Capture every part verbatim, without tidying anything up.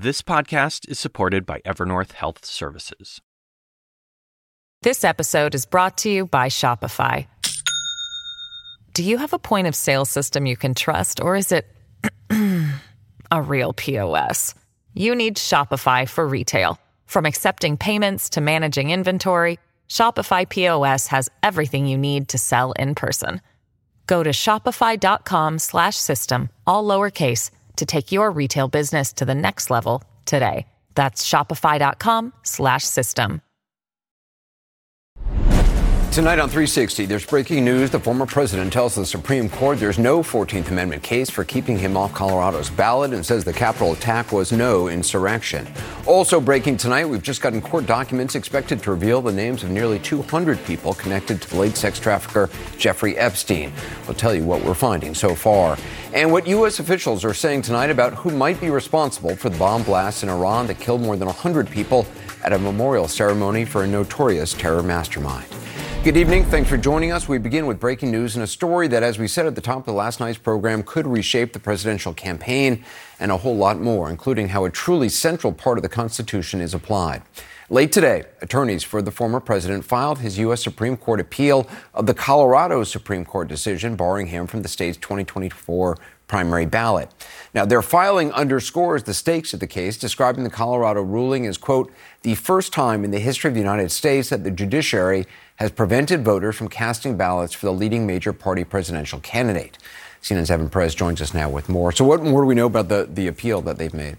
This podcast is supported by Evernorth Health Services. This episode is brought to you by Shopify. Do you have a point of sale system you can trust, or is it a real P O S? You need Shopify for retail. From accepting payments to managing inventory, Shopify P O S has everything you need to sell in person. Go to shopify.com slash system, all lowercase, to take your retail business to the next level today. That's shopify.com slash system. Tonight on three sixty, there's breaking news. The former president tells the Supreme Court there's no fourteenth Amendment case for keeping him off Colorado's ballot and says the Capitol attack was no insurrection. Also breaking tonight, we've just gotten court documents expected to reveal the names of nearly two hundred people connected to the late sex trafficker Jeffrey Epstein. We'll tell you what we're finding so far. And what U S officials are saying tonight about who might be responsible for the bomb blast in Iran that killed more than one hundred people at a memorial ceremony for a notorious terror mastermind. Good evening. Thanks for joining us. We begin with breaking news and a story that, as we said at the top of last night's program, could reshape the presidential campaign and a whole lot more, including how a truly central part of the Constitution is applied. Late today, attorneys for the former president filed his U S. Supreme Court appeal of the Colorado Supreme Court decision barring him from the state's twenty twenty-four primary ballot. Now, their filing underscores the stakes of the case, describing the Colorado ruling as, quote, the first time in the history of the United States that the judiciary has prevented voters from casting ballots for the leading major party presidential candidate. C N N's Evan Perez joins us now with more. So what more do we know about the, the appeal that they've made?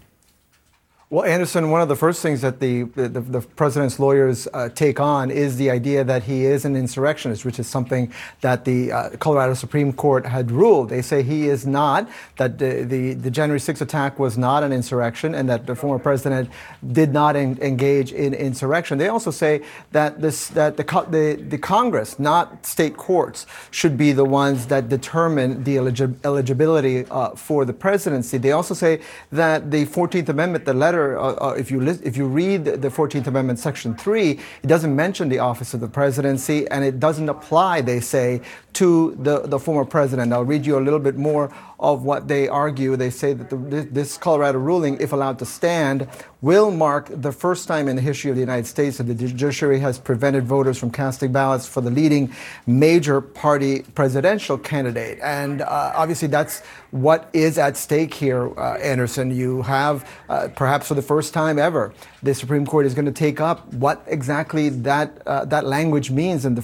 Well, Anderson, one of the first things that the the, the president's lawyers uh, take on is the idea that he is an insurrectionist, which is something that the uh, Colorado Supreme Court had ruled. They say he is not, that the, the, the January sixth attack was not an insurrection, and that the former president did not en- engage in insurrection. They also say that this that the, the the Congress, not state courts, should be the ones that determine the eligi- eligibility uh, for the presidency. They also say that the fourteenth Amendment, the letter Uh, uh, if you list, if you read the fourteenth Amendment, Section three, it doesn't mention the office of the presidency, and it doesn't apply, they say, to the, the former president. I'll read you a little bit more of what they argue. They say that the, this Colorado ruling, if allowed to stand, will mark the first time in the history of the United States that the judiciary has prevented voters from casting ballots for the leading major party presidential candidate. And uh, obviously that's what is at stake here, uh, Anderson. You have, uh, perhaps for the first time ever, the Supreme Court is going to take up what exactly that uh, that language means in the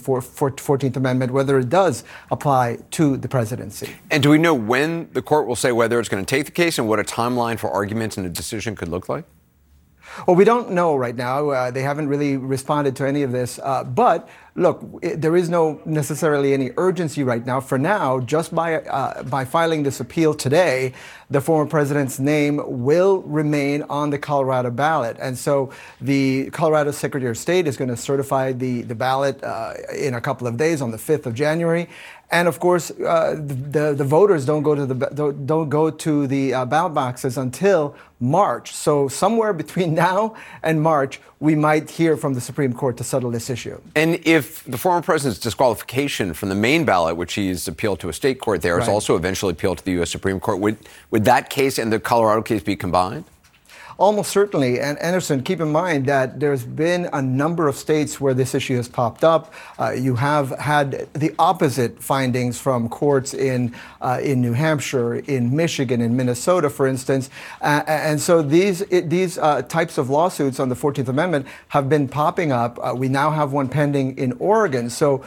fourteenth Amendment, whether it does apply to the presidency. And do we know when the court will say whether it's going to take the case and what a timeline for arguments and a decision could look like? Well, we don't know right now. Uh, they haven't really responded to any of this. Uh, but look, it, there is no necessarily any urgency right now. For now, just by uh, by filing this appeal today, the former president's name will remain on the Colorado ballot. And so the Colorado Secretary of State is going to certify the, the ballot uh, in a couple of days, on the fifth of January. And of course, uh, the, the voters don't go to the don't, don't go to the uh, ballot boxes until March. So somewhere between now and March, we might hear from the Supreme Court to settle this issue. And if the former president's disqualification from the main ballot, which he's appealed to a state court there, right, is also eventually appealed to the U S. Supreme Court, would would that case and the Colorado case be combined? Almost certainly. And Anderson, keep in mind that there's been a number of states where this issue has popped up. Uh, you have had the opposite findings from courts in uh, in New Hampshire, in Michigan, in Minnesota, for instance. Uh, and so these it, these uh, types of lawsuits on the fourteenth Amendment have been popping up. Uh, we now have one pending in Oregon. So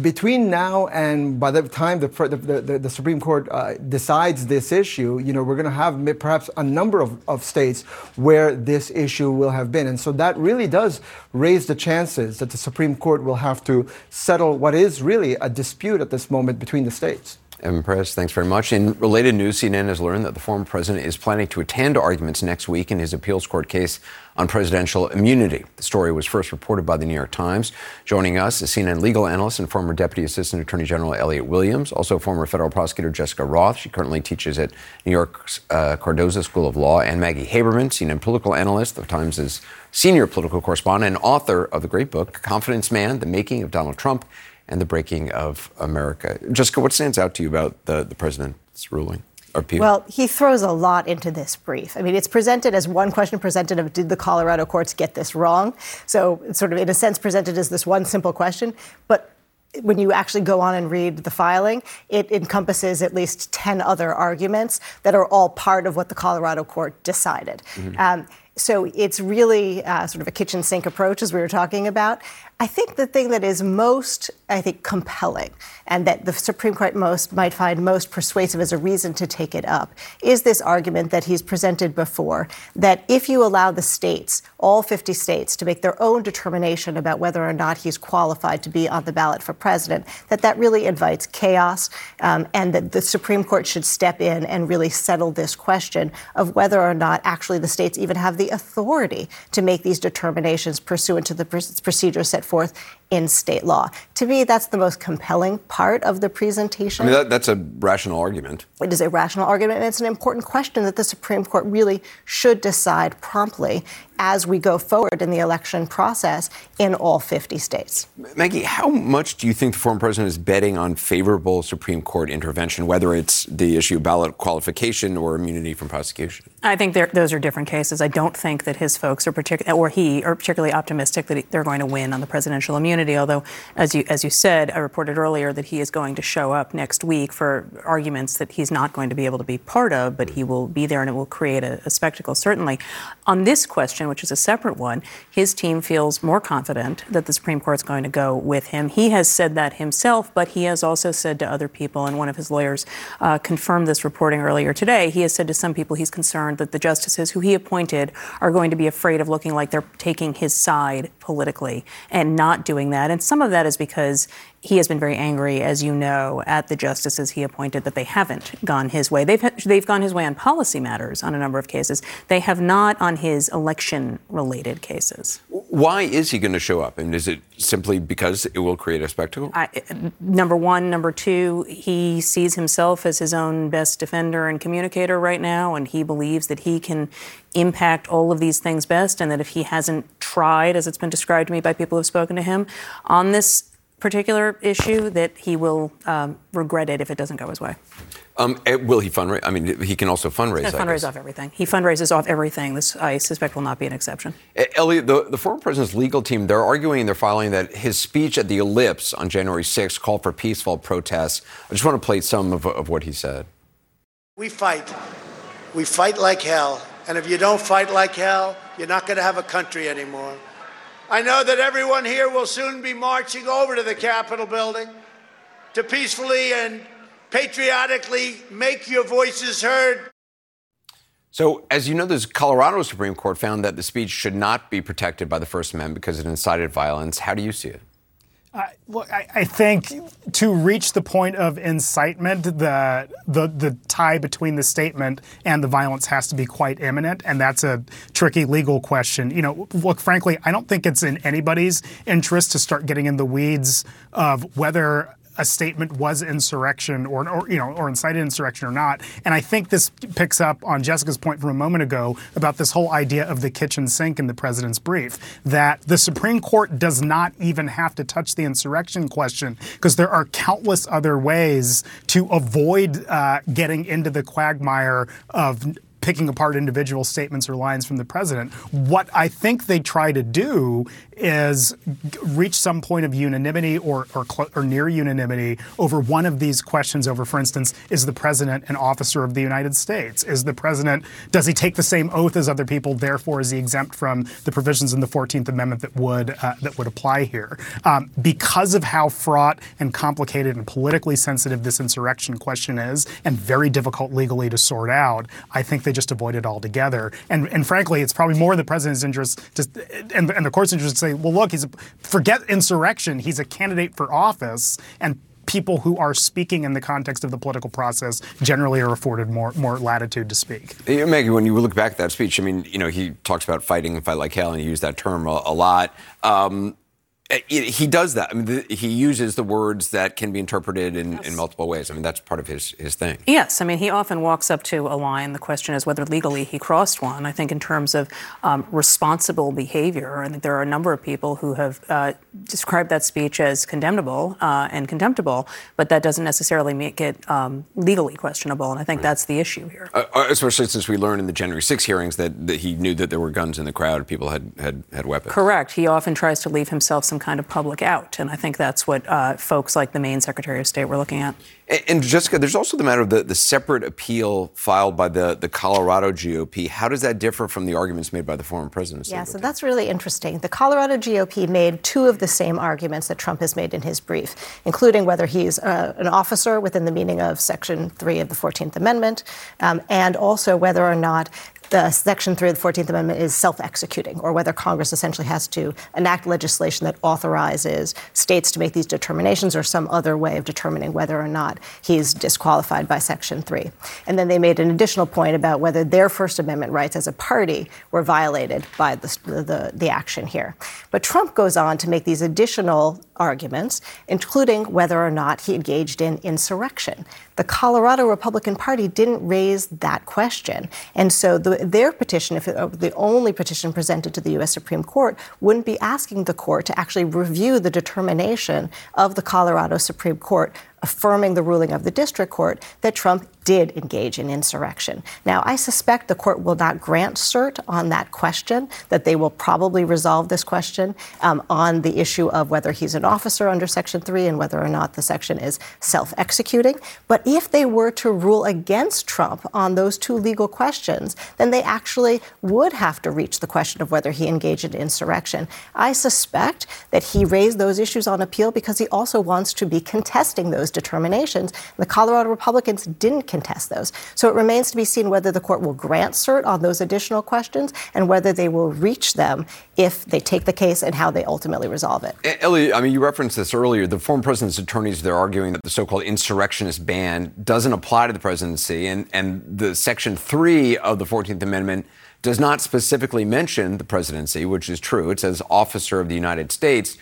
between now and by the time the the, the, the Supreme Court uh, decides this issue, you know, we're going to have perhaps a number of, of states where this issue will have been. And so that really does raise the chances that the Supreme Court will have to settle what is really a dispute at this moment between the states. Evan Perez, thanks very much. In related news, C N N has learned that the former president is planning to attend arguments next week in his appeals court case on presidential immunity. The story was first reported by the New York Times. Joining us is C N N legal analyst and former Deputy Assistant Attorney General Elliot Williams, also former federal prosecutor Jessica Roth. She currently teaches at New York's uh, Cardozo School of Law, and Maggie Haberman, C N N political analyst, the Times' senior political correspondent and author of the great book, Confidence Man, The Making of Donald Trump and the Breaking of America. Jessica, what stands out to you about the, the president's ruling? are people? Well, he throws a lot into this brief. I mean, it's presented as one question presented of did the Colorado courts get this wrong? So it's sort of, in a sense, presented as this one simple question. But when you actually go on and read the filing, it encompasses at least ten other arguments that are all part of what the Colorado court decided. Mm-hmm. Um, so it's really uh, sort of a kitchen sink approach, as we were talking about. I think the thing that is most, I think, compelling and that the Supreme Court most might find most persuasive as a reason to take it up is this argument that he's presented before, that if you allow the states, all fifty states, to make their own determination about whether or not he's qualified to be on the ballot for president, that that really invites chaos, um, and that the Supreme Court should step in and really settle this question of whether or not actually the states even have the authority to make these determinations pursuant to the procedures set forth in state law. To me, that's the most compelling part of the presentation. I mean, that, that's a rational argument. It is a rational argument, and it's an important question that the Supreme Court really should decide promptly as we go forward in the election process in all fifty states. Maggie, how much do you think the former president is betting on favorable Supreme Court intervention, whether it's the issue of ballot qualification or immunity from prosecution? I think those are different cases. I don't think that his folks are particular, or he are particularly optimistic that they're going to win on the presidential immunity. Although, as you as you said, I reported earlier that he is going to show up next week for arguments that he's not going to be able to be part of, but he will be there and it will create a, a spectacle, certainly. On this question, which is a separate one, his team feels more confident that the Supreme Court's going to go with him. He has said that himself, but he has also said to other people, and one of his lawyers uh, confirmed this reporting earlier today, he has said to some people he's concerned that the justices who he appointed are going to be afraid of looking like they're taking his side politically and not doing that. And some of that is because he has been very angry, as you know, at the justices he appointed that they haven't gone his way. They've they've gone his way on policy matters on a number of cases. They have not on his election-related cases. Why is he going to show up? And is it simply because it will create a spectacle? I, number one. Number two, he sees himself as his own best defender and communicator right now, and he believes that he can impact all of these things best, and that if he hasn't tried, as it's been described to me by people who have spoken to him, on this particular issue, that he will um, regret it if it doesn't go his way. Um, will he fundraise? I mean, he can also fundraise. He's going to fundraise off everything. He fundraises off everything. This, I suspect, will not be an exception. Elliot, the, the former president's legal team, they're arguing in their filing that his speech at the Ellipse on January sixth called for peaceful protests. I just want to play some of, of what he said. We fight. We fight like hell. And if you don't fight like hell, you're not going to have a country anymore. I know that everyone here will soon be marching over to the Capitol building to peacefully and patriotically make your voices heard. So, as you know, the Colorado Supreme Court found that the speech should not be protected by the First Amendment because it incited violence. How do you see it? Uh, look, I, I think to reach the point of incitement, the, the the tie between the statement and the violence has to be quite imminent, and that's a tricky legal question. You know, look, frankly, I don't think it's in anybody's interest to start getting in the weeds of whether a statement was insurrection or, or, you know, or incited insurrection or not. And I think this picks up on Jessica's point from a moment ago about this whole idea of the kitchen sink in the president's brief, that the Supreme Court does not even have to touch the insurrection question because there are countless other ways to avoid uh, getting into the quagmire of picking apart individual statements or lines from the president. What I think they try to do is reach some point of unanimity or or, cl- or near unanimity over one of these questions over, for instance, is the president an officer of the United States? Is the president, does he take the same oath as other people, therefore is he exempt from the provisions in the fourteenth Amendment that would, uh, that would apply here? Um, because of how fraught and complicated and politically sensitive this insurrection question is and very difficult legally to sort out, I think they just avoid it altogether. And and frankly, it's probably more in the president's interest to, and, and the court's interest to say, well, look, he's a, forget insurrection. He's a candidate for office. And people who are speaking in the context of the political process generally are afforded more more latitude to speak. You know, Maggie, when you look back at that speech, I mean, you know, he talks about fighting and fight like hell, and he used that term a, a lot. Um, He does that. I mean, the, he uses the words that can be interpreted in, yes. in multiple ways. I mean, that's part of his, his thing. Yes. I mean, he often walks up to a line. The question is whether legally he crossed one. I think in terms of um, responsible behavior, I think there are a number of people who have uh, described that speech as condemnable uh, and contemptible, but that doesn't necessarily make it um, legally questionable. And I think right. that's the issue here. Uh, especially since we learned in the January sixth hearings that, that he knew that there were guns in the crowd. People had, had, had weapons. Correct. He often tries to leave himself some kind of public out. And I think that's what uh, folks like the Maine Secretary of State were looking at. And, and Jessica, there's also the matter of the, the separate appeal filed by the, the Colorado G O P. How does that differ from the arguments made by the former president? Yeah, so that's really interesting. The Colorado G O P made two of the same arguments that Trump has made in his brief, including whether he's uh, an officer within the meaning of Section three of the fourteenth Amendment, um, and also whether or not the Section three of the fourteenth Amendment is self-executing, or whether Congress essentially has to enact legislation that authorizes states to make these determinations, or some other way of determining whether or not he's disqualified by Section three. And then they made an additional point about whether their First Amendment rights as a party were violated by the, the, the action here. But Trump goes on to make these additional arguments, including whether or not he engaged in insurrection. The Colorado Republican Party didn't raise that question. And so the Their petition, if it, the only petition presented to the U S. Supreme Court, wouldn't be asking the court to actually review the determination of the Colorado Supreme Court affirming the ruling of the district court that Trump did engage in insurrection. Now, I suspect the court will not grant cert on that question, that they will probably resolve this question um, on the issue of whether he's an officer under Section three and whether or not the section is self-executing. But if they were to rule against Trump on those two legal questions, then they actually would have to reach the question of whether he engaged in insurrection. I suspect that he raised those issues on appeal because he also wants to be contesting those determinations. The Colorado Republicans didn't contest those. So it remains to be seen whether the court will grant cert on those additional questions and whether they will reach them if they take the case and how they ultimately resolve it. Ellie, I mean, you referenced this earlier. The former president's attorneys, they're arguing that the so-called insurrectionist ban doesn't apply to the presidency, and, and the Section three of the fourteenth Amendment does not specifically mention the presidency, which is true. It says officer of the United States.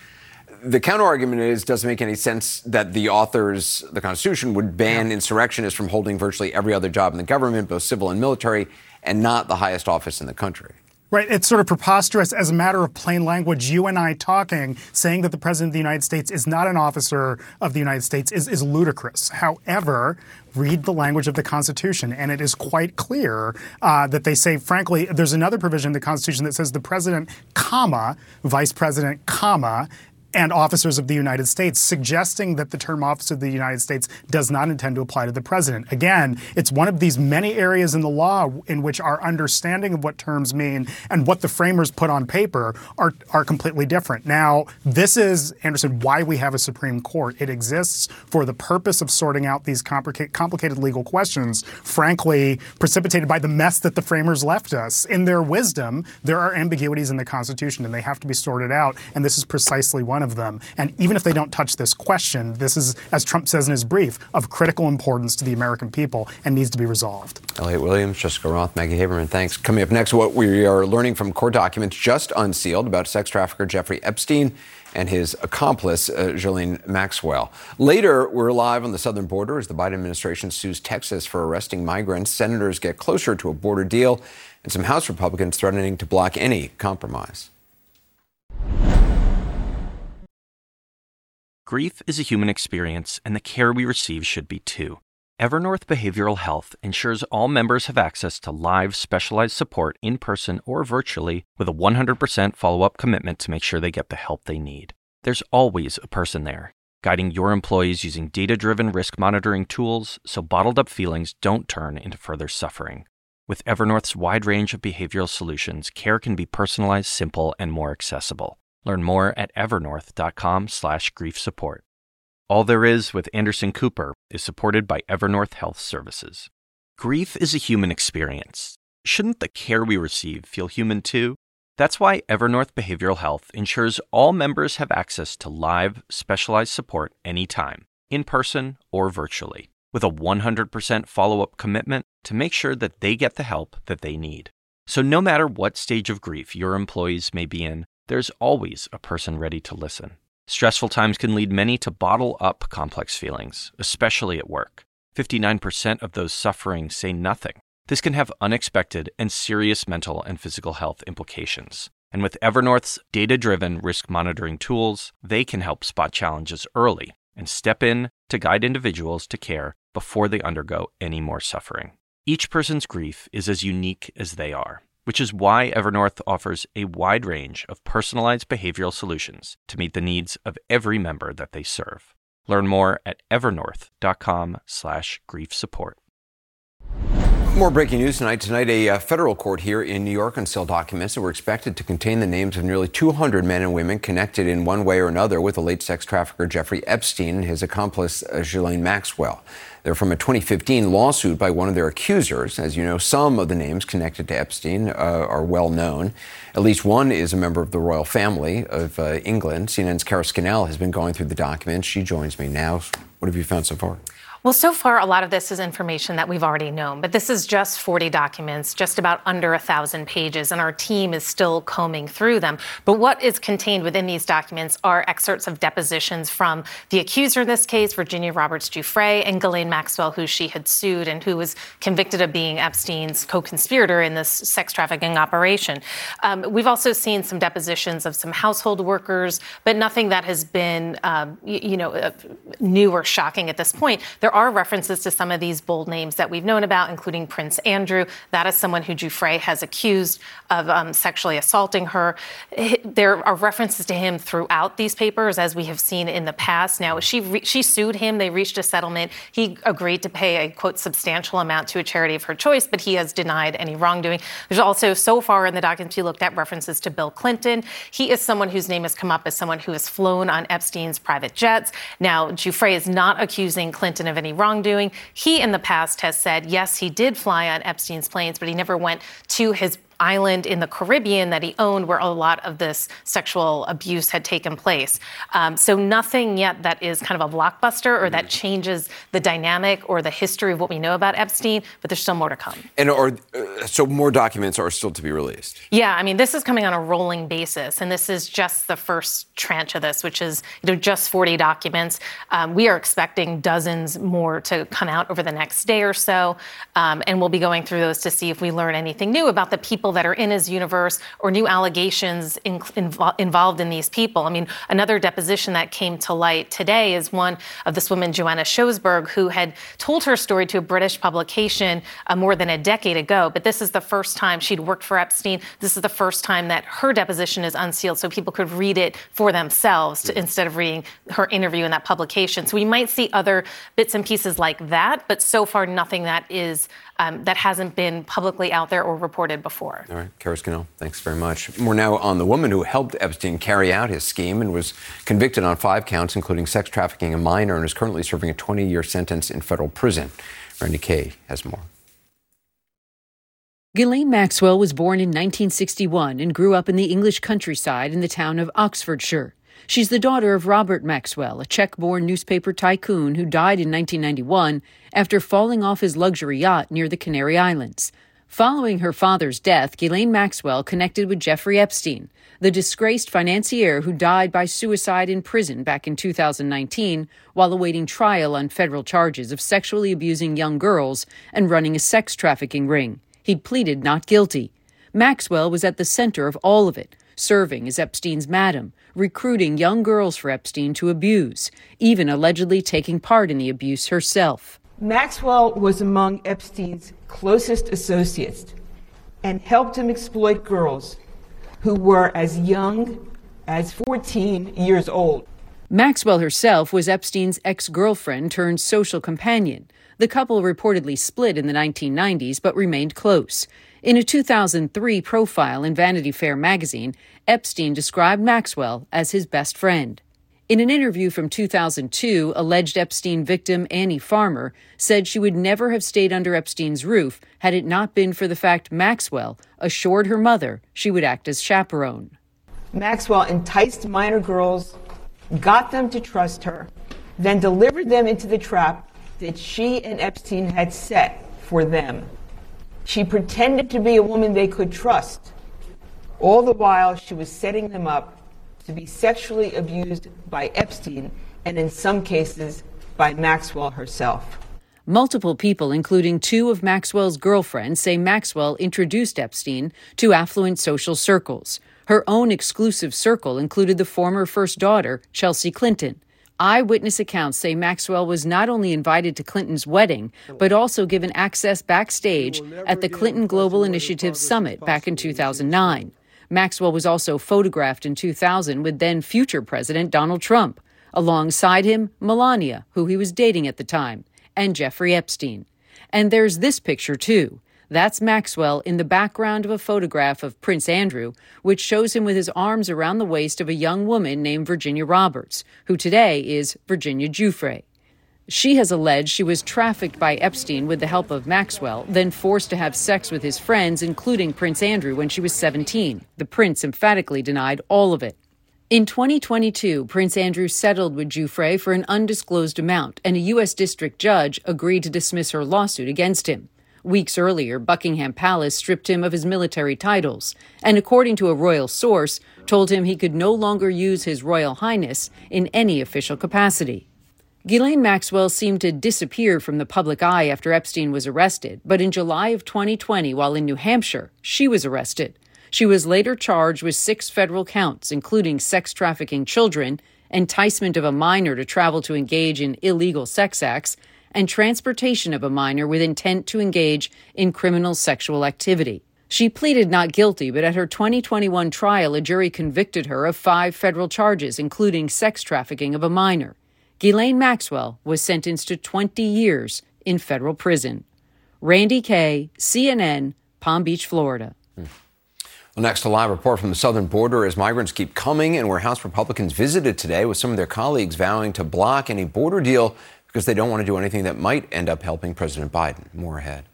The counterargument is, doesn't make any sense that the authors of the Constitution would ban yeah. insurrectionists from holding virtually every other job in the government, both civil and military, and not the highest office in the country. Right. It's sort of preposterous as a matter of plain language. You and I talking, saying that the president of the United States is not an officer of the United States is, is ludicrous. However, read the language of the Constitution, and it is quite clear uh, that they say, frankly, there's another provision in the Constitution that says the president, comma, vice president, comma, and officers of the United States, suggesting that the term officer of the United States does not intend to apply to the president. Again, it's one of these many areas in the law in which our understanding of what terms mean and what the framers put on paper are, are completely different. Now, this is, Anderson, why we have a Supreme Court. It exists for the purpose of sorting out these complica- complicated legal questions, frankly, precipitated by the mess that the framers left us. In their wisdom, there are ambiguities in the Constitution, and they have to be sorted out, and this is precisely one of them. And even if they don't touch this question, this is, as Trump says in his brief, of critical importance to the American people and needs to be resolved. Elliot Williams, Jessica Roth, Maggie Haberman, thanks. Coming up next, what we are learning from court documents just unsealed about sex trafficker Jeffrey Epstein and his accomplice, uh, Ghislaine Maxwell. Later, we're live on the southern border as the Biden administration sues Texas for arresting migrants. Senators get closer to a border deal, and some House Republicans threatening to block any compromise. Grief is a human experience, and the care we receive should be too. Evernorth Behavioral Health ensures all members have access to live, specialized support in person or virtually, with a one hundred percent follow-up commitment to make sure they get the help they need. There's always a person there, guiding your employees using data-driven risk monitoring tools so bottled-up feelings don't turn into further suffering. With Evernorth's wide range of behavioral solutions, care can be personalized, simple, and more accessible. Learn more at evernorth.com slash grief support. All There Is with Anderson Cooper is supported by Evernorth Health Services. Grief is a human experience. Shouldn't the care we receive feel human too? That's why Evernorth Behavioral Health ensures all members have access to live, specialized support anytime, in person or virtually, with a one hundred percent follow-up commitment to make sure that they get the help that they need. So no matter what stage of grief your employees may be in, there's always a person ready to listen. Stressful times can lead many to bottle up complex feelings, especially at work. fifty-nine percent of those suffering say nothing. This can have unexpected and serious mental and physical health implications. And with Evernorth's data-driven risk monitoring tools, they can help spot challenges early and step in to guide individuals to care before they undergo any more suffering. Each person's grief is as unique as they are, which is why Evernorth offers a wide range of personalized behavioral solutions to meet the needs of every member that they serve. Learn more at evernorth dot com slash grief support. More breaking news tonight. Tonight, a uh, federal court here in New York unsealed documents that were expected to contain the names of nearly two hundred men and women connected in one way or another with the late sex trafficker Jeffrey Epstein and his accomplice uh, Ghislaine Maxwell. They're from a twenty fifteen lawsuit by one of their accusers. As you know, some of the names connected to Epstein uh, are well known. At least one is a member of the royal family of uh, England. C N N's Kara Skinnell has been going through the documents. She joins me now. What have you found so far? Well, so far, a lot of this is information that we've already known, but this is just forty documents, just about under one thousand pages, and our team is still combing through them. But what is contained within these documents are excerpts of depositions from the accuser in this case, Virginia Roberts Giuffre, and Ghislaine Maxwell, who she had sued and who was convicted of being Epstein's co-conspirator in this sex trafficking operation. Um, we've also seen some depositions of some household workers, but nothing that has been, um, you, you know, uh, new or shocking at this point. There There are references to some of these bold names that we've known about, including Prince Andrew. That is someone who Giuffre has accused of um, sexually assaulting her. There are references to him throughout these papers, as we have seen in the past. Now, she re- she sued him. They reached a settlement. He agreed to pay a, quote, substantial amount to a charity of her choice, but he has denied any wrongdoing. There's also, so far in the documents, we looked at references to Bill Clinton. He is someone whose name has come up as someone who has flown on Epstein's private jets. Now, Giuffre is not accusing Clinton of any wrongdoing. He in the past has said, yes, he did fly on Epstein's planes, but he never went to his island in the Caribbean that he owned where a lot of this sexual abuse had taken place. Um, so nothing yet that is kind of a blockbuster or mm-hmm. that changes the dynamic or the history of what we know about Epstein, but there's still more to come. And are, uh, so more documents are still to be released? Yeah, I mean, this is coming on a rolling basis, and this is just the first tranche of this, which is you know just forty documents. Um, we are expecting dozens more to come out over the next day or so, um, and we'll be going through those to see if we learn anything new about the people that are in his universe or new allegations in, in, involved in these people. I mean, another deposition that came to light today is one of this woman, Joanna Schosberg, who had told her story to a British publication uh, more than a decade ago. But this is the first time she'd worked for Epstein. This is the first time that her deposition is unsealed so people could read it for themselves to, instead of reading her interview in that publication. So we might see other bits and pieces like that, but so far nothing that is um, that hasn't been publicly out there or reported before. All right, Kara Skinnell, thanks very much. More now on the woman who helped Epstein carry out his scheme and was convicted on five counts, including sex trafficking a minor, and is currently serving a twenty-year sentence in federal prison. Randy Kaye has more. Ghislaine Maxwell was born in nineteen sixty-one and grew up in the English countryside in the town of Oxfordshire. She's the daughter of Robert Maxwell, a Czech-born newspaper tycoon who died in nineteen ninety-one after falling off his luxury yacht near the Canary Islands. Following her father's death, Ghislaine Maxwell connected with Jeffrey Epstein, the disgraced financier who died by suicide in prison back in two thousand nineteen while awaiting trial on federal charges of sexually abusing young girls and running a sex trafficking ring. He'd pleaded not guilty. Maxwell was at the center of all of it, serving as Epstein's madam, recruiting young girls for Epstein to abuse, even allegedly taking part in the abuse herself. Maxwell was among Epstein's closest associates and helped him exploit girls who were as young as fourteen years old. Maxwell herself was Epstein's ex-girlfriend turned social companion. The couple reportedly split in the nineteen nineties but remained close. In a two thousand three profile in Vanity Fair magazine, Epstein described Maxwell as his best friend. In an interview from two thousand two, alleged Epstein victim Annie Farmer said she would never have stayed under Epstein's roof had it not been for the fact Maxwell assured her mother she would act as chaperone. Maxwell enticed minor girls, got them to trust her, then delivered them into the trap that she and Epstein had set for them. She pretended to be a woman they could trust, All the while, she was setting them up to be sexually abused by Epstein and, in some cases, by Maxwell herself. Multiple people, including two of Maxwell's girlfriends, say Maxwell introduced Epstein to affluent social circles. Her own exclusive circle included the former first daughter, Chelsea Clinton. Eyewitness accounts say Maxwell was not only invited to Clinton's wedding, but also given access backstage at the Clinton Global Initiative Summit back in two thousand nine. Maxwell was also photographed in two thousand with then-future President Donald Trump. Alongside him, Melania, who he was dating at the time, and Jeffrey Epstein. And there's this picture, too. That's Maxwell in the background of a photograph of Prince Andrew, which shows him with his arms around the waist of a young woman named Virginia Roberts, who today is Virginia Giuffre. She has alleged she was trafficked by Epstein with the help of Maxwell, then forced to have sex with his friends, including Prince Andrew, when she was seventeen. The prince emphatically denied all of it. In twenty twenty-two, Prince Andrew settled with Giuffre for an undisclosed amount, and a U S district judge agreed to dismiss her lawsuit against him. Weeks earlier, Buckingham Palace stripped him of his military titles, and according to a royal source, told him he could no longer use His Royal Highness in any official capacity. Ghislaine Maxwell seemed to disappear from the public eye after Epstein was arrested, but in July of twenty twenty, while in New Hampshire, she was arrested. She was later charged with six federal counts, including sex trafficking children, enticement of a minor to travel to engage in illegal sex acts, and transportation of a minor with intent to engage in criminal sexual activity. She pleaded not guilty, but at her twenty twenty-one trial, a jury convicted her of five federal charges, including sex trafficking of a minor. Ghislaine Maxwell was sentenced to twenty years in federal prison. Randy Kay, C N N, Palm Beach, Florida. Hmm. Well, next, a live report from the southern border as migrants keep coming and where House Republicans visited today with some of their colleagues vowing to block any border deal because they don't want to do anything that might end up helping President Biden. More ahead.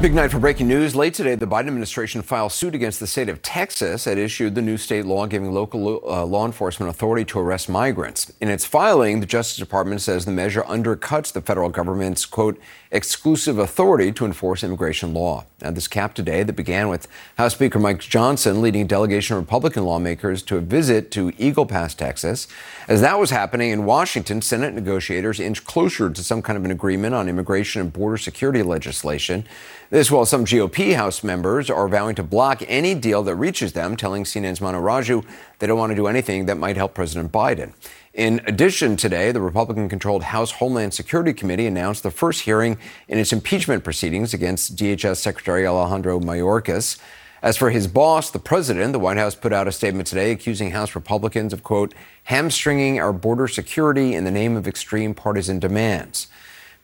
Big night for breaking news. Late today, the Biden administration filed suit against the state of Texas that issued the new state law giving local uh, law enforcement authority to arrest migrants. In its filing, the Justice Department says the measure undercuts the federal government's, quote, exclusive authority to enforce immigration law. Now, this cap today that began with House Speaker Mike Johnson leading a delegation of Republican lawmakers to a visit to Eagle Pass, Texas. As that was happening in Washington, Senate negotiators inched closer to some kind of an agreement on immigration and border security legislation. This while some G O P House members are vowing to block any deal that reaches them, telling C N N's Manu Raju they don't want to do anything that might help President Biden. In addition, today, the Republican-controlled House Homeland Security Committee announced the first hearing in its impeachment proceedings against D H S Secretary Alejandro Mayorkas. As for his boss, the president, the White House put out a statement today accusing House Republicans of, quote, hamstringing our border security in the name of extreme partisan demands.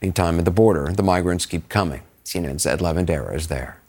Meantime, at the border, the migrants keep coming. C N N's Ed Lavandera is there.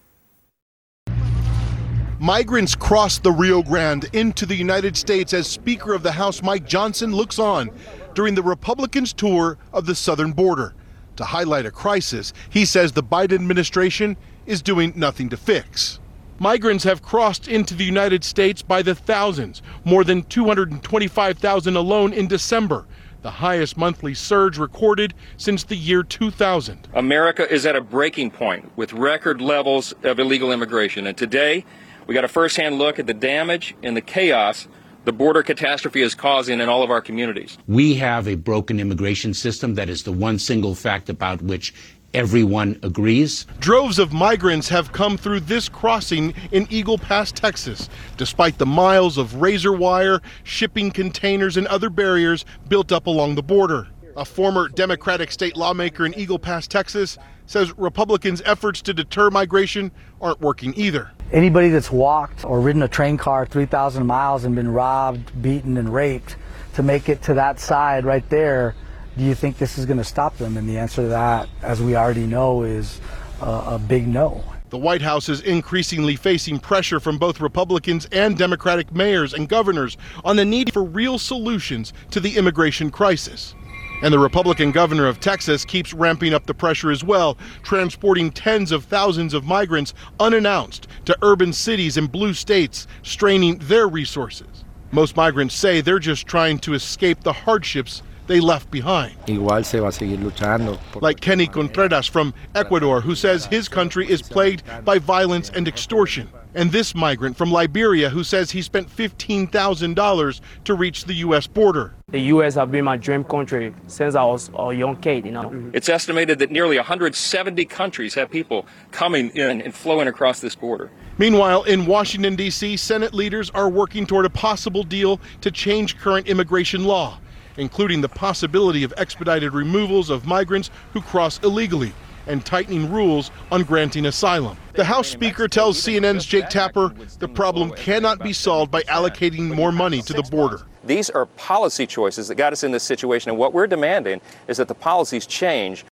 Migrants cross the Rio Grande into the United States as Speaker of the House Mike Johnson looks on during the Republicans' tour of the southern border. To highlight a crisis, he says the Biden administration is doing nothing to fix. Migrants have crossed into the United States by the thousands, more than two hundred twenty-five thousand alone in December. The highest monthly surge recorded since the year two thousand. America is at a breaking point with record levels of illegal immigration. And today, we got a firsthand look at the damage and the chaos the border catastrophe is causing in all of our communities. We have a broken immigration system. That is the one single fact about which everyone agrees. Droves of migrants have come through this crossing in Eagle Pass, Texas, despite the miles of razor wire, shipping containers, and other barriers built up along the border. A former Democratic state lawmaker in Eagle Pass, Texas, says Republicans' efforts to deter migration aren't working either. Anybody that's walked or ridden a train car three thousand miles and been robbed, beaten, and raped to make it to that side right there, do you think this is going to stop them? And the answer to that, as we already know, is uh, a big no. The White House is increasingly facing pressure from both Republicans and Democratic mayors and governors on the need for real solutions to the immigration crisis. And the Republican governor of Texas keeps ramping up the pressure as well, transporting tens of thousands of migrants unannounced to urban cities and blue states, straining their resources. Most migrants say they're just trying to escape the hardships they left behind. Like Kenny Contreras from Ecuador, who says his country is plagued by violence and extortion. And this migrant from Liberia, who says he spent fifteen thousand dollars to reach the U S border. The U S have been my dream country since I was a young kid, you know. It's estimated that nearly one hundred seventy countries have people coming in and flowing across this border. Meanwhile, in Washington, D C, Senate leaders are working toward a possible deal to change current immigration law, including the possibility of expedited removals of migrants who cross illegally, and tightening rules on granting asylum. The House Speaker tells C N N's Jake Tapper the problem cannot be solved by allocating more money to the border. These are policy choices that got us in this situation, and what we're demanding is that the policies change.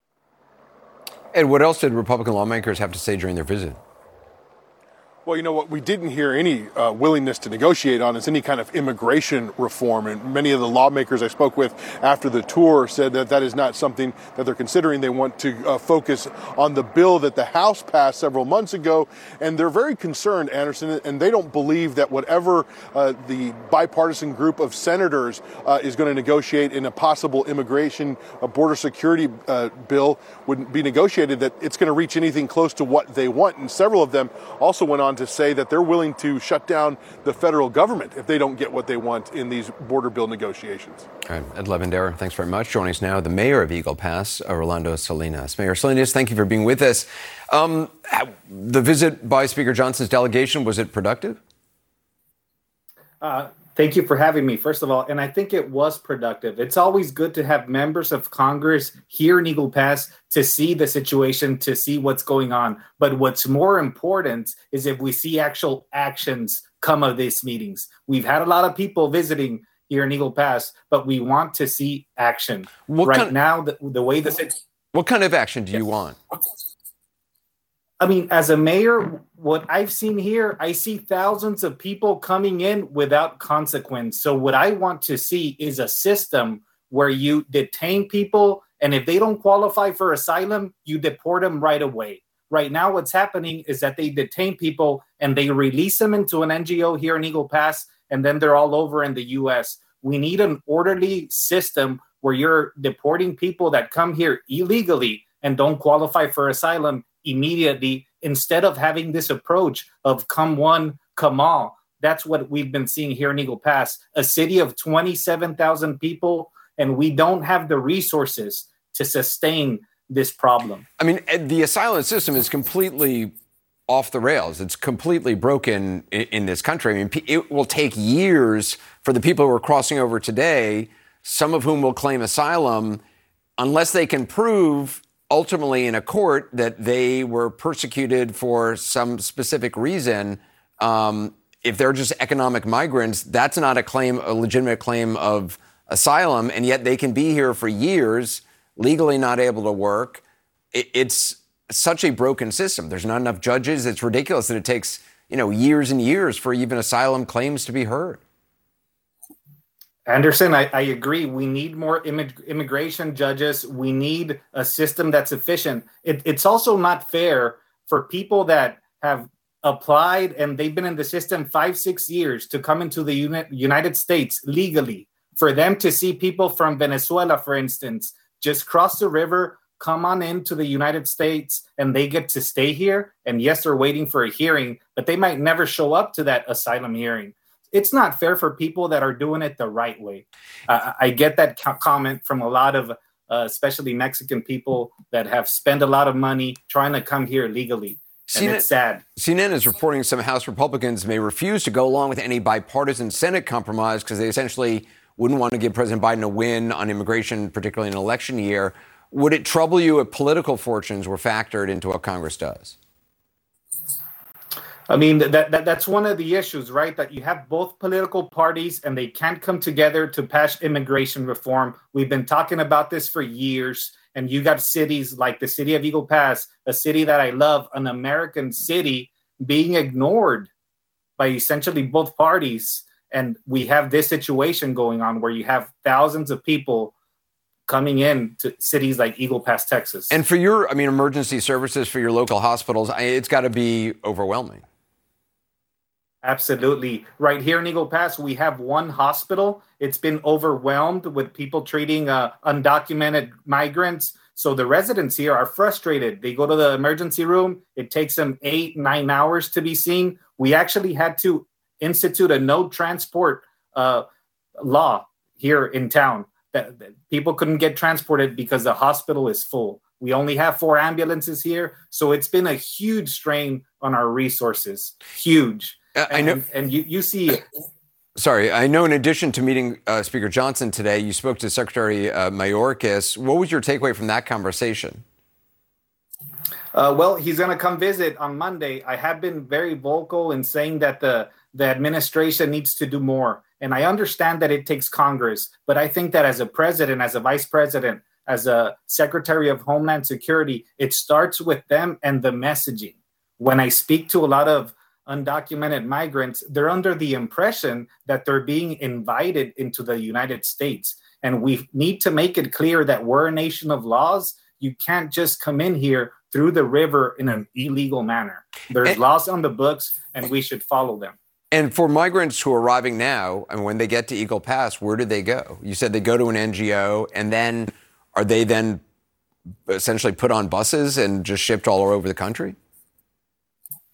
And what else did Republican lawmakers have to say during their visit? Well, you know, what we didn't hear any uh, willingness to negotiate on is any kind of immigration reform. And many of the lawmakers I spoke with after the tour said that that is not something that they're considering. They want to uh, focus on the bill that the House passed several months ago. And they're very concerned, Anderson, and they don't believe that whatever uh, the bipartisan group of senators uh, is going to negotiate in a possible immigration uh, border security uh, bill would be negotiated, that it's going to reach anything close to what they want. And several of them also went on to say that they're willing to shut down the federal government if they don't get what they want in these border bill negotiations. All right, Ed Levendera, thanks very much. Joining us now, the mayor of Eagle Pass, Rolando Salinas. Mayor Salinas, thank you for being with us. Um, the visit by Speaker Johnson's delegation, was it productive? Uh, thank you for having me, first of all. And I think it was productive. It's always good to have members of Congress here in Eagle Pass to see the situation, to see what's going on. But what's more important is if we see actual actions come of these meetings. We've had a lot of people visiting here in Eagle Pass, but we want to see action. What right kind, now, the, the way this is... What kind of action do yes. you want? I mean, as a mayor, what I've seen here, I see thousands of people coming in without consequence. So what I want to see is a system where you detain people, and if they don't qualify for asylum, you deport them right away. Right now, what's happening is that they detain people and they release them into an N G O here in Eagle Pass, and then they're all over in the U S. We need an orderly system where you're deporting people that come here illegally and don't qualify for asylum immediately, instead of having this approach of come one, come all. That's what we've been seeing here in Eagle Pass, a city of twenty-seven thousand people, and we don't have the resources to sustain this problem. I mean, the asylum system is completely off the rails. It's completely broken in, in this country. I mean, it will take years for the people who are crossing over today, some of whom will claim asylum, unless they can prove ultimately in a court that they were persecuted for some specific reason. Um, if they're just economic migrants, that's not a claim, a legitimate claim of asylum. And yet they can be here for years, legally not able to work. It, it's such a broken system. There's not enough judges. It's ridiculous that it takes, you know, years and years for even asylum claims to be heard. Anderson, I, I agree. We need more immig- immigration judges. We need a system that's efficient. It, it's also not fair for people that have applied and they've been in the system five, six years to come into the uni- United States legally. For them to see people from Venezuela, for instance, just cross the river, come on into the United States, and they get to stay here. And yes, they're waiting for a hearing, but they might never show up to that asylum hearing. It's not fair for people that are doing it the right way. Uh, I get that co- comment from a lot of, uh, especially Mexican people that have spent a lot of money trying to come here legally. And C N N, it's sad. C N N is reporting some House Republicans may refuse to go along with any bipartisan Senate compromise because they essentially wouldn't want to give President Biden a win on immigration, particularly in an election year. Would it trouble you if political fortunes were factored into what Congress does? I mean, that, that that's one of the issues, right? That you have both political parties and they can't come together to pass immigration reform. We've been talking about this for years. And you got cities like the city of Eagle Pass, a city that I love, an American city, being ignored by essentially both parties. And we have this situation going on where you have thousands of people coming in to cities like Eagle Pass, Texas. And for your, I mean, emergency services for your local hospitals, it's got to be overwhelming. Absolutely. Right here in Eagle Pass, we have one hospital. It's been overwhelmed with people treating uh, undocumented migrants. So the residents here are frustrated. They go to the emergency room. It takes them eight, nine hours to be seen. We actually had to institute a no transport uh, law here in town. That, that people couldn't get transported because the hospital is full. We only have four ambulances here. So it's been a huge strain on our resources. Huge. Uh, and, I know, and you, you see. Sorry, I know. In addition to meeting uh, Speaker Johnson today, you spoke to Secretary uh, Mayorkas. What was your takeaway from that conversation? Uh, well, he's going to come visit on Monday. I have been very vocal in saying that the the administration needs to do more, and I understand that it takes Congress. But I think that as a president, as a vice president, as a Secretary of Homeland Security, it starts with them and the messaging. When I speak to a lot of undocumented migrants, they're under the impression that they're being invited into the United States. And we need to make it clear that we're a nation of laws. You can't just come in here through the river in an illegal manner. There's and, laws on the books, and we should follow them. And for migrants who are arriving now, and when they get to Eagle Pass, where do they go? You said they go to an N G O, and then are they then essentially put on buses and just shipped all over the country?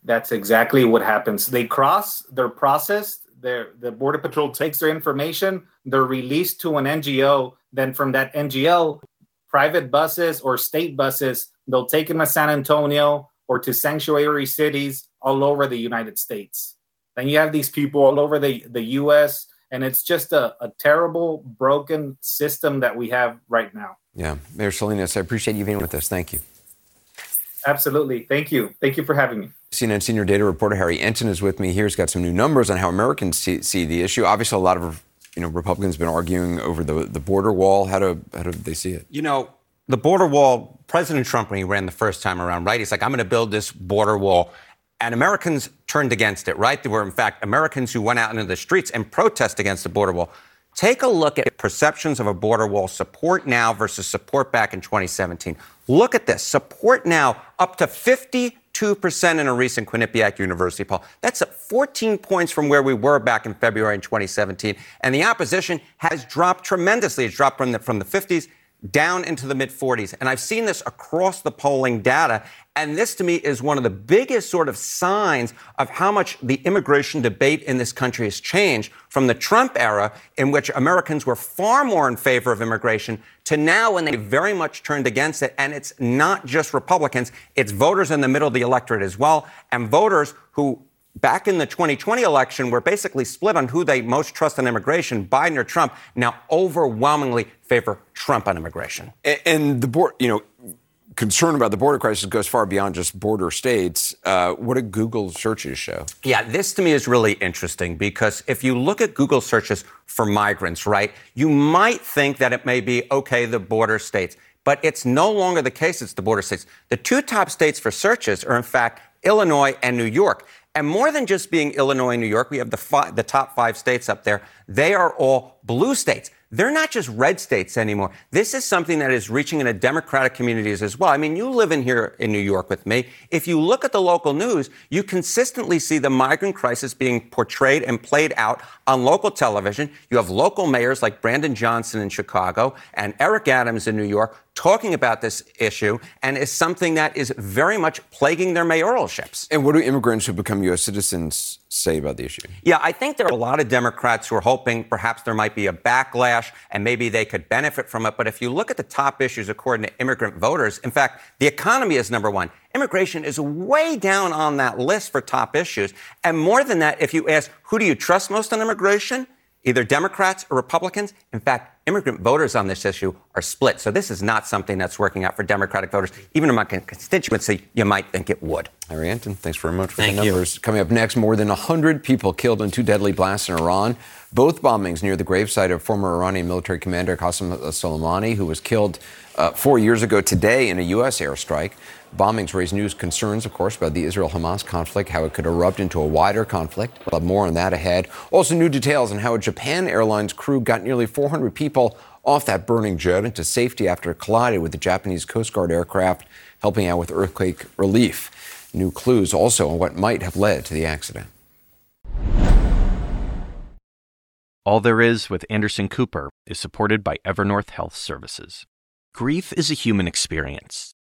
That's exactly what happens. They cross, they're processed, they're, the Border Patrol takes their information, they're released to an N G O. Then from that N G O, private buses or state buses, they'll take them to San Antonio or to sanctuary cities all over the United States. Then you have these people all over the, the U S, and it's just a, a terrible, broken system that we have right now. Yeah. Mayor Salinas, I appreciate you being with us. Thank you. Absolutely. Thank you. Thank you for having me. C N N senior data reporter Harry Enton is with me here. He's got some new numbers on how Americans see, see the issue. Obviously, a lot of you know Republicans have been arguing over the, the border wall. How do how do they see it? You know, the border wall, President Trump, when he ran the first time around, right, he's like, I'm going to build this border wall. And Americans turned against it, right? There were, in fact, Americans who went out into the streets and protest against the border wall. Take a look at perceptions of a border wall, support now versus support back in twenty seventeen. Look at this. Support now up to fifty-two percent in a recent Quinnipiac University poll. That's up fourteen points from where we were back in February in twenty seventeen. And the opposition has dropped tremendously. It's dropped from the, from the fifties down into the mid forties. And I've seen this across the polling data. And this, to me, is one of the biggest sort of signs of how much the immigration debate in this country has changed from the Trump era, in which Americans were far more in favor of immigration, to now when they very much turned against it. And it's not just Republicans. It's voters in the middle of the electorate as well, and voters who, back in the twenty twenty election, were basically split on who they most trust on immigration, Biden or Trump, now overwhelmingly favor Trump on immigration. And, and the board, you know, concern about the border crisis goes far beyond just border states. Uh, what do Google searches show? Yeah, this to me is really interesting, because if you look at Google searches for migrants, right, you might think that it may be, okay, the border states, but it's no longer the case. It's the border states. The two top states for searches are, in fact, Illinois and New York. And more than just being Illinois and New York, we have the, five, the top five states up there. They are all blue states. They're not just red states anymore. This is something that is reaching into Democratic communities as well. I mean, you live in here in New York with me. If you look at the local news, you consistently see the migrant crisis being portrayed and played out on local television. You have local mayors like Brandon Johnson in Chicago and Eric Adams in New York talking about this issue, and is something that is very much plaguing their mayoralships. And what do immigrants who become U S citizens say about the issue? Yeah, I think there are a lot of Democrats who are hoping perhaps there might be a backlash and maybe they could benefit from it. But if you look at the top issues, according to immigrant voters, in fact, the economy is number one. Immigration is way down on that list for top issues. And more than that, if you ask, who do you trust most on immigration? Either Democrats or Republicans. In fact, immigrant voters on this issue are split. So this is not something that's working out for Democratic voters. Even in my constituency, you might think it would. Harry Anton, thanks very much for Thank the numbers. You. Coming up next, more than one hundred people killed in two deadly blasts in Iran. Both bombings near the gravesite of former Iranian military commander Qasem Soleimani, who was killed uh, four years ago today in a U S airstrike. Bombings raise new concerns, of course, about the Israel-Hamas conflict, how it could erupt into a wider conflict. We'll have more on that ahead. Also, new details on how a Japan Airlines crew got nearly four hundred people off that burning jet into safety after it collided with the Japanese Coast Guard aircraft, helping out with earthquake relief. New clues also on what might have led to the accident. All There Is with Anderson Cooper is supported by Evernorth Health Services. Grief is a human experience.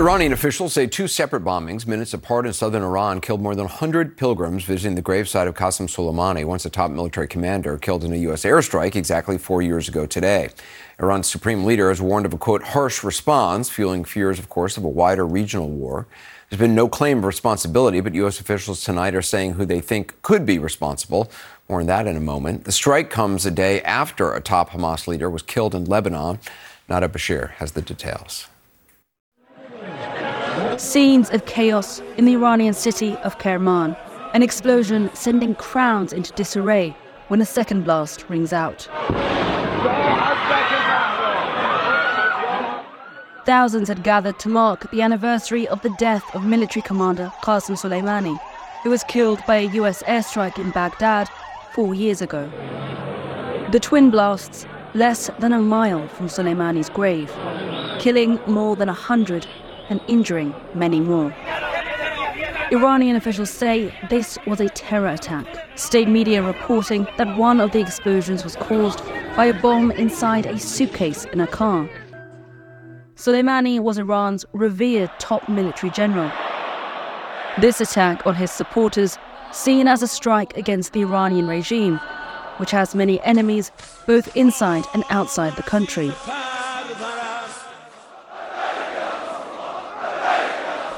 Iranian officials say two separate bombings, minutes apart in southern Iran, killed more than one hundred pilgrims visiting the gravesite of Qasem Soleimani, once a top military commander killed in a U S airstrike exactly four years ago today. Iran's supreme leader has warned of a, quote, harsh response, fueling fears, of course, of a wider regional war. There's been no claim of responsibility, but U S officials tonight are saying who they think could be responsible. More on that in a moment. The strike comes a day after a top Hamas leader was killed in Lebanon. Nada Bashir has the details. Scenes of chaos in the Iranian city of Kerman. An explosion sending crowds into disarray when a second blast rings out. Thousands had gathered to mark the anniversary of the death of military commander Qasem Soleimani, who was killed by a U S airstrike in Baghdad four years ago. The twin blasts less than a mile from Soleimani's grave, killing more than one hundred and injuring many more. Iranian officials say this was a terror attack. State media reporting that one of the explosions was caused by a bomb inside a suitcase in a car. Soleimani was Iran's revered top military general. This attack on his supporters, seen as a strike against the Iranian regime, which has many enemies both inside and outside the country.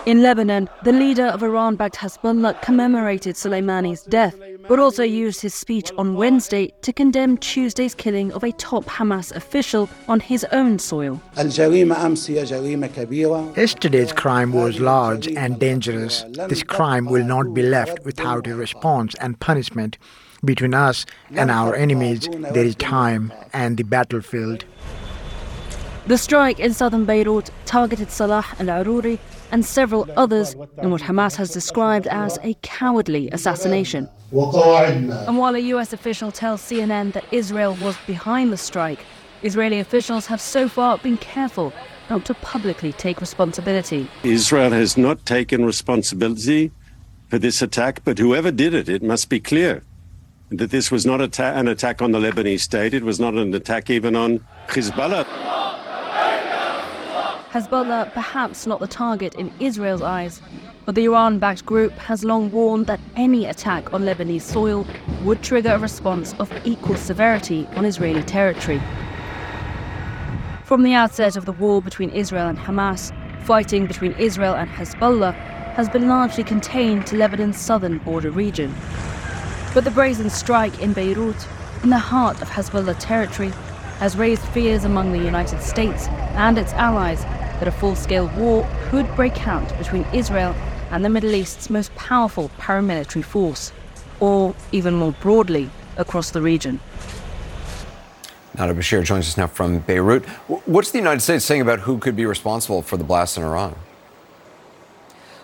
In Lebanon, the leader of Iran-backed Hezbollah commemorated Soleimani's death, but also used his speech on Wednesday to condemn Tuesday's killing of a top Hamas official on his own soil. Yesterday's crime was large and dangerous. This crime will not be left without a response and punishment. Between us and our enemies, there is time and the battlefield. The strike in southern Beirut targeted Salah al-Aruri and several others in what Hamas has described as a cowardly assassination. And while a U S official tells C N N that Israel was behind the strike, Israeli officials have so far been careful not to publicly take responsibility. Israel has not taken responsibility for this attack, but whoever did it, it must be clear that this was not atta- an attack on the Lebanese state. It was not an attack even on Hezbollah. Hezbollah, perhaps not the target in Israel's eyes, but the Iran-backed group has long warned that any attack on Lebanese soil would trigger a response of equal severity on Israeli territory. From the outset of the war between Israel and Hamas, fighting between Israel and Hezbollah has been largely contained to Lebanon's southern border region. But the brazen strike in Beirut, in the heart of Hezbollah territory, has raised fears among the United States and its allies that a full-scale war could break out between Israel and the Middle East's most powerful paramilitary force, or even more broadly, across the region. Nada Bashir joins us now from Beirut. What's the United States saying about who could be responsible for the blast in Iran?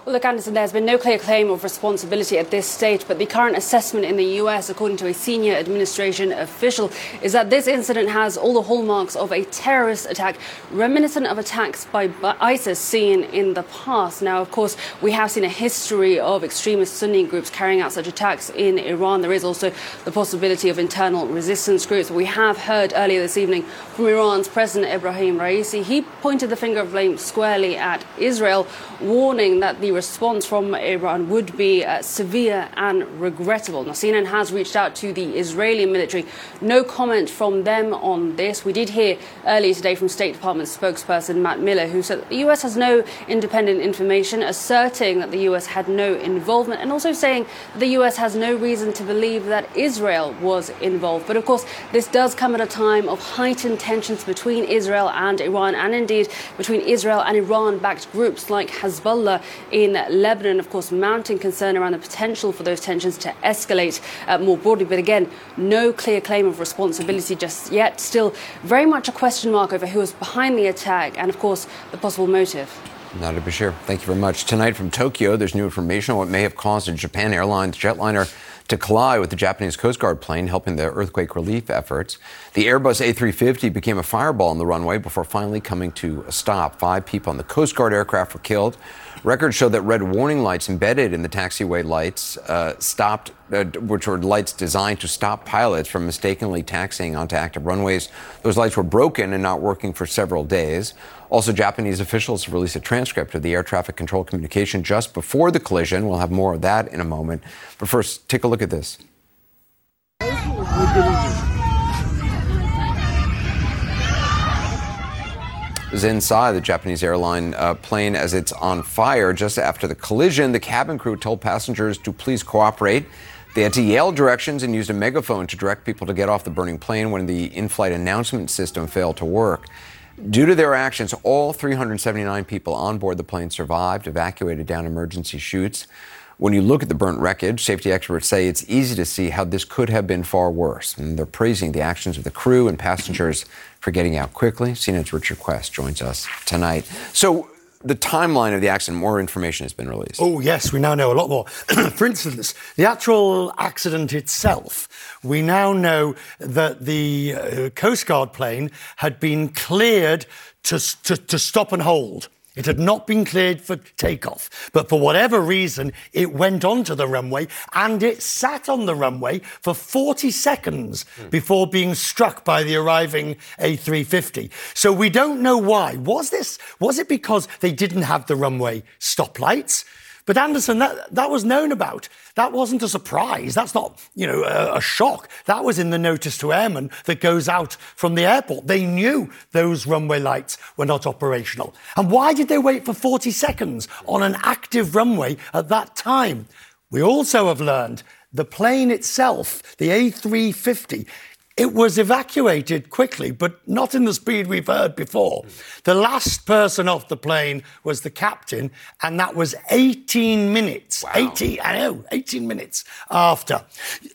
Well, look, Anderson, there's been no clear claim of responsibility at this stage, but the current assessment in the U S, according to a senior administration official, is that this incident has all the hallmarks of a terrorist attack, reminiscent of attacks by ISIS seen in the past. Now, of course, we have seen a history of extremist Sunni groups carrying out such attacks in Iran. There is also the possibility of internal resistance groups. We have heard earlier this evening from Iran's President Ebrahim Raisi. He pointed the finger of blame squarely at Israel, warning that the response from Iran would be uh, severe and regrettable. Now, C N N has reached out to the Israeli military. No comment from them on this. We did hear earlier today from State Department spokesperson Matt Miller, who said that the U S has no independent information, asserting that the U S had no involvement, and also saying that the U S has no reason to believe that Israel was involved. But of course, this does come at a time of heightened tensions between Israel and Iran, and indeed between Israel and Iran-backed groups like Hezbollah in In Lebanon, of course, mounting concern around the potential for those tensions to escalate uh, more broadly. But again, no clear claim of responsibility just yet. Still very much a question mark over who was behind the attack and, of course, the possible motive. Nada Bashir, thank you very much. Tonight from Tokyo, there's new information on what may have caused a Japan Airlines jetliner to collide with the Japanese Coast Guard plane, helping the earthquake relief efforts. The Airbus A three fifty became a fireball on the runway before finally coming to a stop. Five people on the Coast Guard aircraft were killed. Records show that red warning lights embedded in the taxiway lights uh, stopped, uh, which were lights designed to stop pilots from mistakenly taxiing onto active runways. Those lights were broken and not working for several days. Also, Japanese officials have released a transcript of the air traffic control communication just before the collision. We'll have more of that in a moment. But first, take a look at this. Is inside the Japanese airline uh, plane as it's on fire. Just after the collision, the cabin crew told passengers to please cooperate. They had to yell directions and used a megaphone to direct people to get off the burning plane when the in-flight announcement system failed to work. Due to their actions, all three hundred seventy-nine people on board the plane survived, evacuated down emergency chutes. When you look at the burnt wreckage, safety experts say it's easy to see how this could have been far worse. And they're praising the actions of the crew and passengers for getting out quickly. C N N's Richard Quest joins us tonight. So the timeline of the accident, more information has been released. Oh, yes, we now know a lot more. For instance, the actual accident itself, we now know that the uh, Coast Guard plane had been cleared to, to, to stop and hold. It had not been cleared for takeoff, but for whatever reason, it went onto the runway and it sat on the runway for forty seconds mm. before being struck by the arriving A three fifty. So we don't know why. Was this, was it because they didn't have the runway stoplights? But Anderson, that, that was known about. That wasn't a surprise. That's not, you know, a, a shock. That was in the notice to airmen that goes out from the airport. They knew those runway lights were not operational. And why did they wait for forty seconds on an active runway at that time? We also have learned the plane itself, the A three fifty, it was evacuated quickly, but not in the speed we've heard before. The last person off the plane was the captain, and that was eighteen minutes. Wow. eighteen, I know, eighteen minutes after.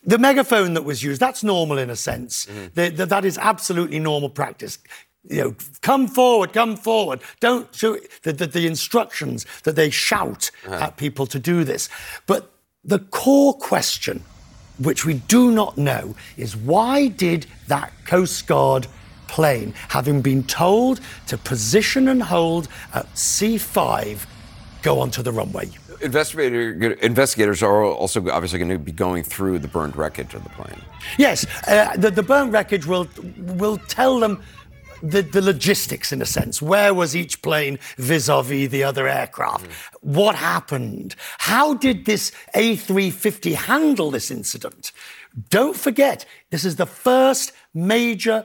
The megaphone that was used, that's normal in a sense. Mm-hmm. The, the, that is absolutely normal practice. You know, come forward, come forward. Don't do it. The, the, the instructions that they shout uh-huh. at people to do this. But the core question, which we do not know, is why did that Coast Guard plane, having been told to position and hold at C five, go onto the runway? Investigator, investigators are also obviously going to be going through the burned wreckage of the plane. Yes, uh, the, the burned wreckage will will tell them The, the logistics, in a sense. Where was each plane vis-a-vis the other aircraft? Mm. What happened? How did this A three fifty handle this incident? Don't forget, this is the first major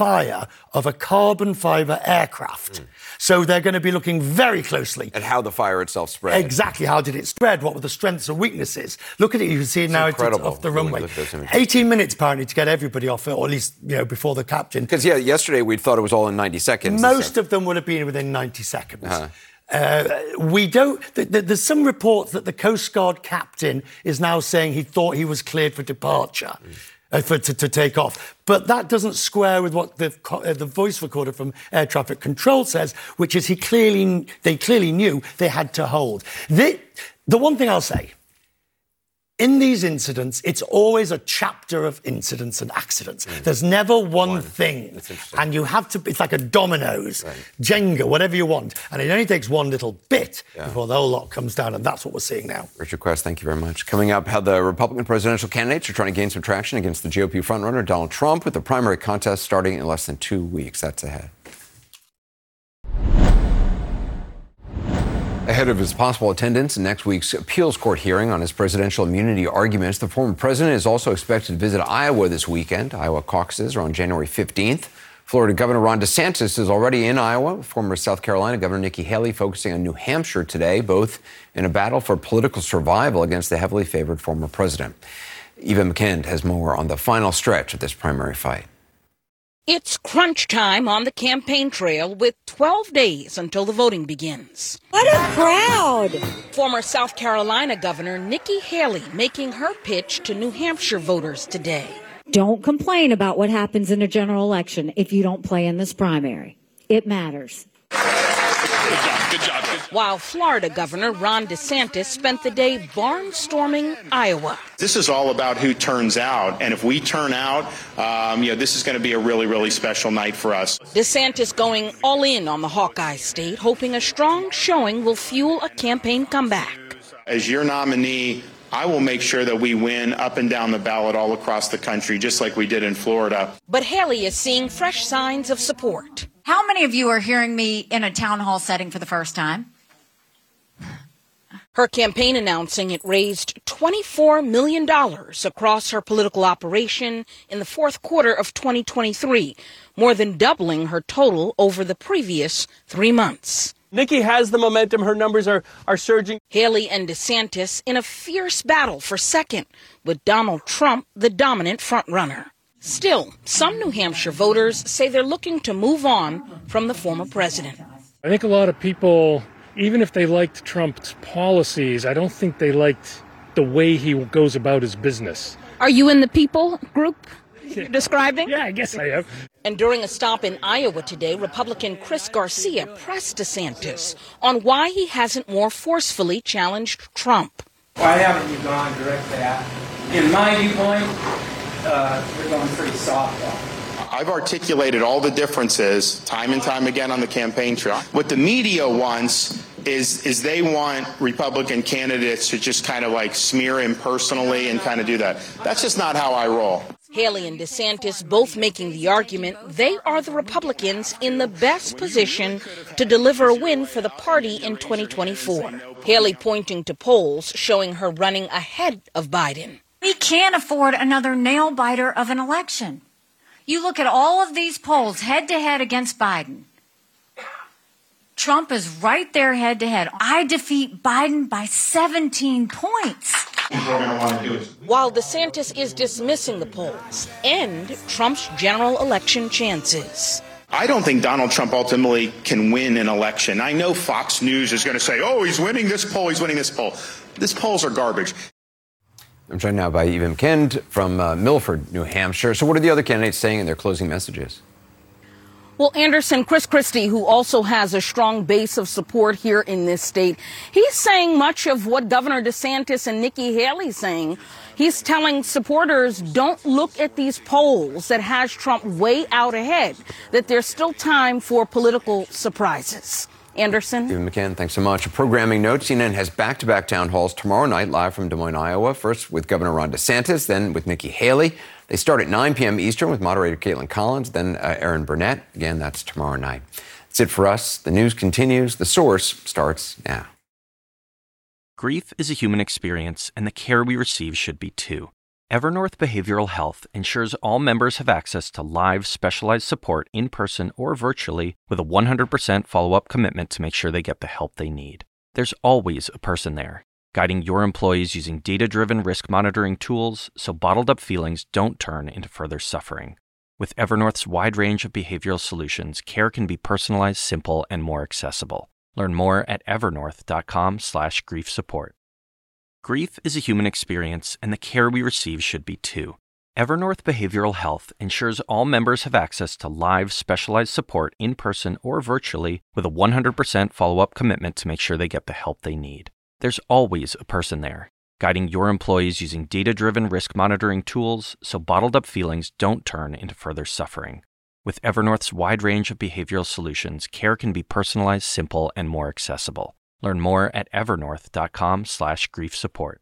fire of a carbon fiber aircraft. Mm. So they're going to be looking very closely at how the fire itself spread. Exactly. How did it spread? What were the strengths and weaknesses? Look at it. You can see it now. It's, it's off the runway. eighteen minutes, apparently, to get everybody off it, or at least, you know, before the captain. Because, yeah, yesterday we thought it was all in ninety seconds. Most of them would have been within ninety seconds. Uh-huh. Uh, we don't... Th- th- there's some reports that the Coast Guard captain is now saying he thought he was cleared for departure, mm. uh, for to, to take off. But that doesn't square with what the, uh, the voice recorder from Air Traffic Control says, which is he clearly... they clearly knew they had to hold. The, the one thing I'll say... in these incidents, it's always a chapter of incidents and accidents. Mm. There's never one, one. thing. And you have to... it's like a dominoes, right. Jenga, whatever you want. And it only takes one little bit yeah. before the whole lot comes down. And that's what we're seeing now. Richard Quest, thank you very much. Coming up, how the Republican presidential candidates are trying to gain some traction against the G O P frontrunner, Donald Trump, with the primary contest starting in less than two weeks. That's ahead. Ahead of his possible attendance in next week's appeals court hearing on his presidential immunity arguments, the former president is also expected to visit Iowa this weekend. Iowa caucuses are on January fifteenth. Florida Governor Ron DeSantis is already in Iowa, with former South Carolina Governor Nikki Haley focusing on New Hampshire today, both in a battle for political survival against the heavily favored former president. Eva McKend has more on the final stretch of this primary fight. It's crunch time on the campaign trail with twelve days until the voting begins. What a crowd! Former South Carolina Governor Nikki Haley making her pitch to New Hampshire voters today. Don't complain about what happens in a general election if you don't play in this primary. It matters. Good job, good job, good job. While Florida Governor Ron DeSantis spent the day barnstorming Iowa. This is all about who turns out, and if we turn out, um, you know, this is going to be a really, really special night for us. DeSantis going all in on the Hawkeye state, hoping a strong showing will fuel a campaign comeback. As your nominee, I will make sure that we win up and down the ballot all across the country, just like we did in Florida. But Haley is seeing fresh signs of support. How many of you are hearing me in a town hall setting for the first time? Her campaign announcing it raised twenty-four million dollars across her political operation in the fourth quarter of twenty twenty-three, more than doubling her total over the previous three months. Nikki has the momentum. Her numbers are, are surging. Haley and DeSantis in a fierce battle for second, with Donald Trump the dominant frontrunner. Still, some New Hampshire voters say they're looking to move on from the former president. I think a lot of people... even if they liked Trump's policies, I don't think they liked the way he goes about his business. Are you in the people group you're describing? Yeah, I guess I am. And during a stop in Iowa today, Republican Chris Garcia pressed DeSantis on why he hasn't more forcefully challenged Trump. Why haven't you gone direct at? In my viewpoint, uh, you're going pretty soft on it. I've articulated all the differences time and time again on the campaign trail. What the media wants is is they want Republican candidates to just kind of like smear him personally and kind of do that. That's just not how I roll. Haley and DeSantis both making the argument they are the Republicans in the best position to deliver a win for the party in twenty twenty-four. Haley pointing to polls showing her running ahead of Biden. We can't afford another nail-biter of an election. You look at all of these polls head-to-head against Biden. Trump is right there head-to-head. I defeat Biden by seventeen points. While DeSantis is dismissing the polls and Trump's general election chances. I don't think Donald Trump ultimately can win an election. I know Fox News is going to say, oh, he's winning this poll, he's winning this poll. These polls are garbage. I'm joined now by Eva McKend from uh, Milford, New Hampshire. So what are the other candidates saying in their closing messages? Well, Anderson, Chris Christie, who also has a strong base of support here in this state, he's saying much of what Governor DeSantis and Nikki Haley saying. He's telling supporters, don't look at these polls that has Trump way out ahead, that there's still time for political surprises. Anderson. Eva McKend, thanks so much. A programming note, C N N has back-to-back town halls tomorrow night, live from Des Moines, Iowa, first with Governor Ron DeSantis, then with Nikki Haley. They start at nine p.m. Eastern with moderator Caitlin Collins, then uh, Aaron Burnett. Again, that's tomorrow night. That's it for us. The news continues. The Source starts now. Grief is a human experience, and the care we receive should be too. Evernorth Behavioral Health ensures all members have access to live, specialized support in person or virtually with a one hundred percent follow-up commitment to make sure they get the help they need. There's always a person there, guiding your employees using data-driven risk monitoring tools so bottled-up feelings don't turn into further suffering. With Evernorth's wide range of behavioral solutions, care can be personalized, simple, and more accessible. Learn more at evernorth.com slash grief support. Grief is a human experience, and the care we receive should be too. Evernorth Behavioral Health ensures all members have access to live, specialized support in person or virtually, with a one hundred percent follow-up commitment to make sure they get the help they need. There's always a person there, guiding your employees using data-driven risk monitoring tools so bottled-up feelings don't turn into further suffering. With Evernorth's wide range of behavioral solutions, care can be personalized, simple, and more accessible. Learn more at evernorth.com slash grief support.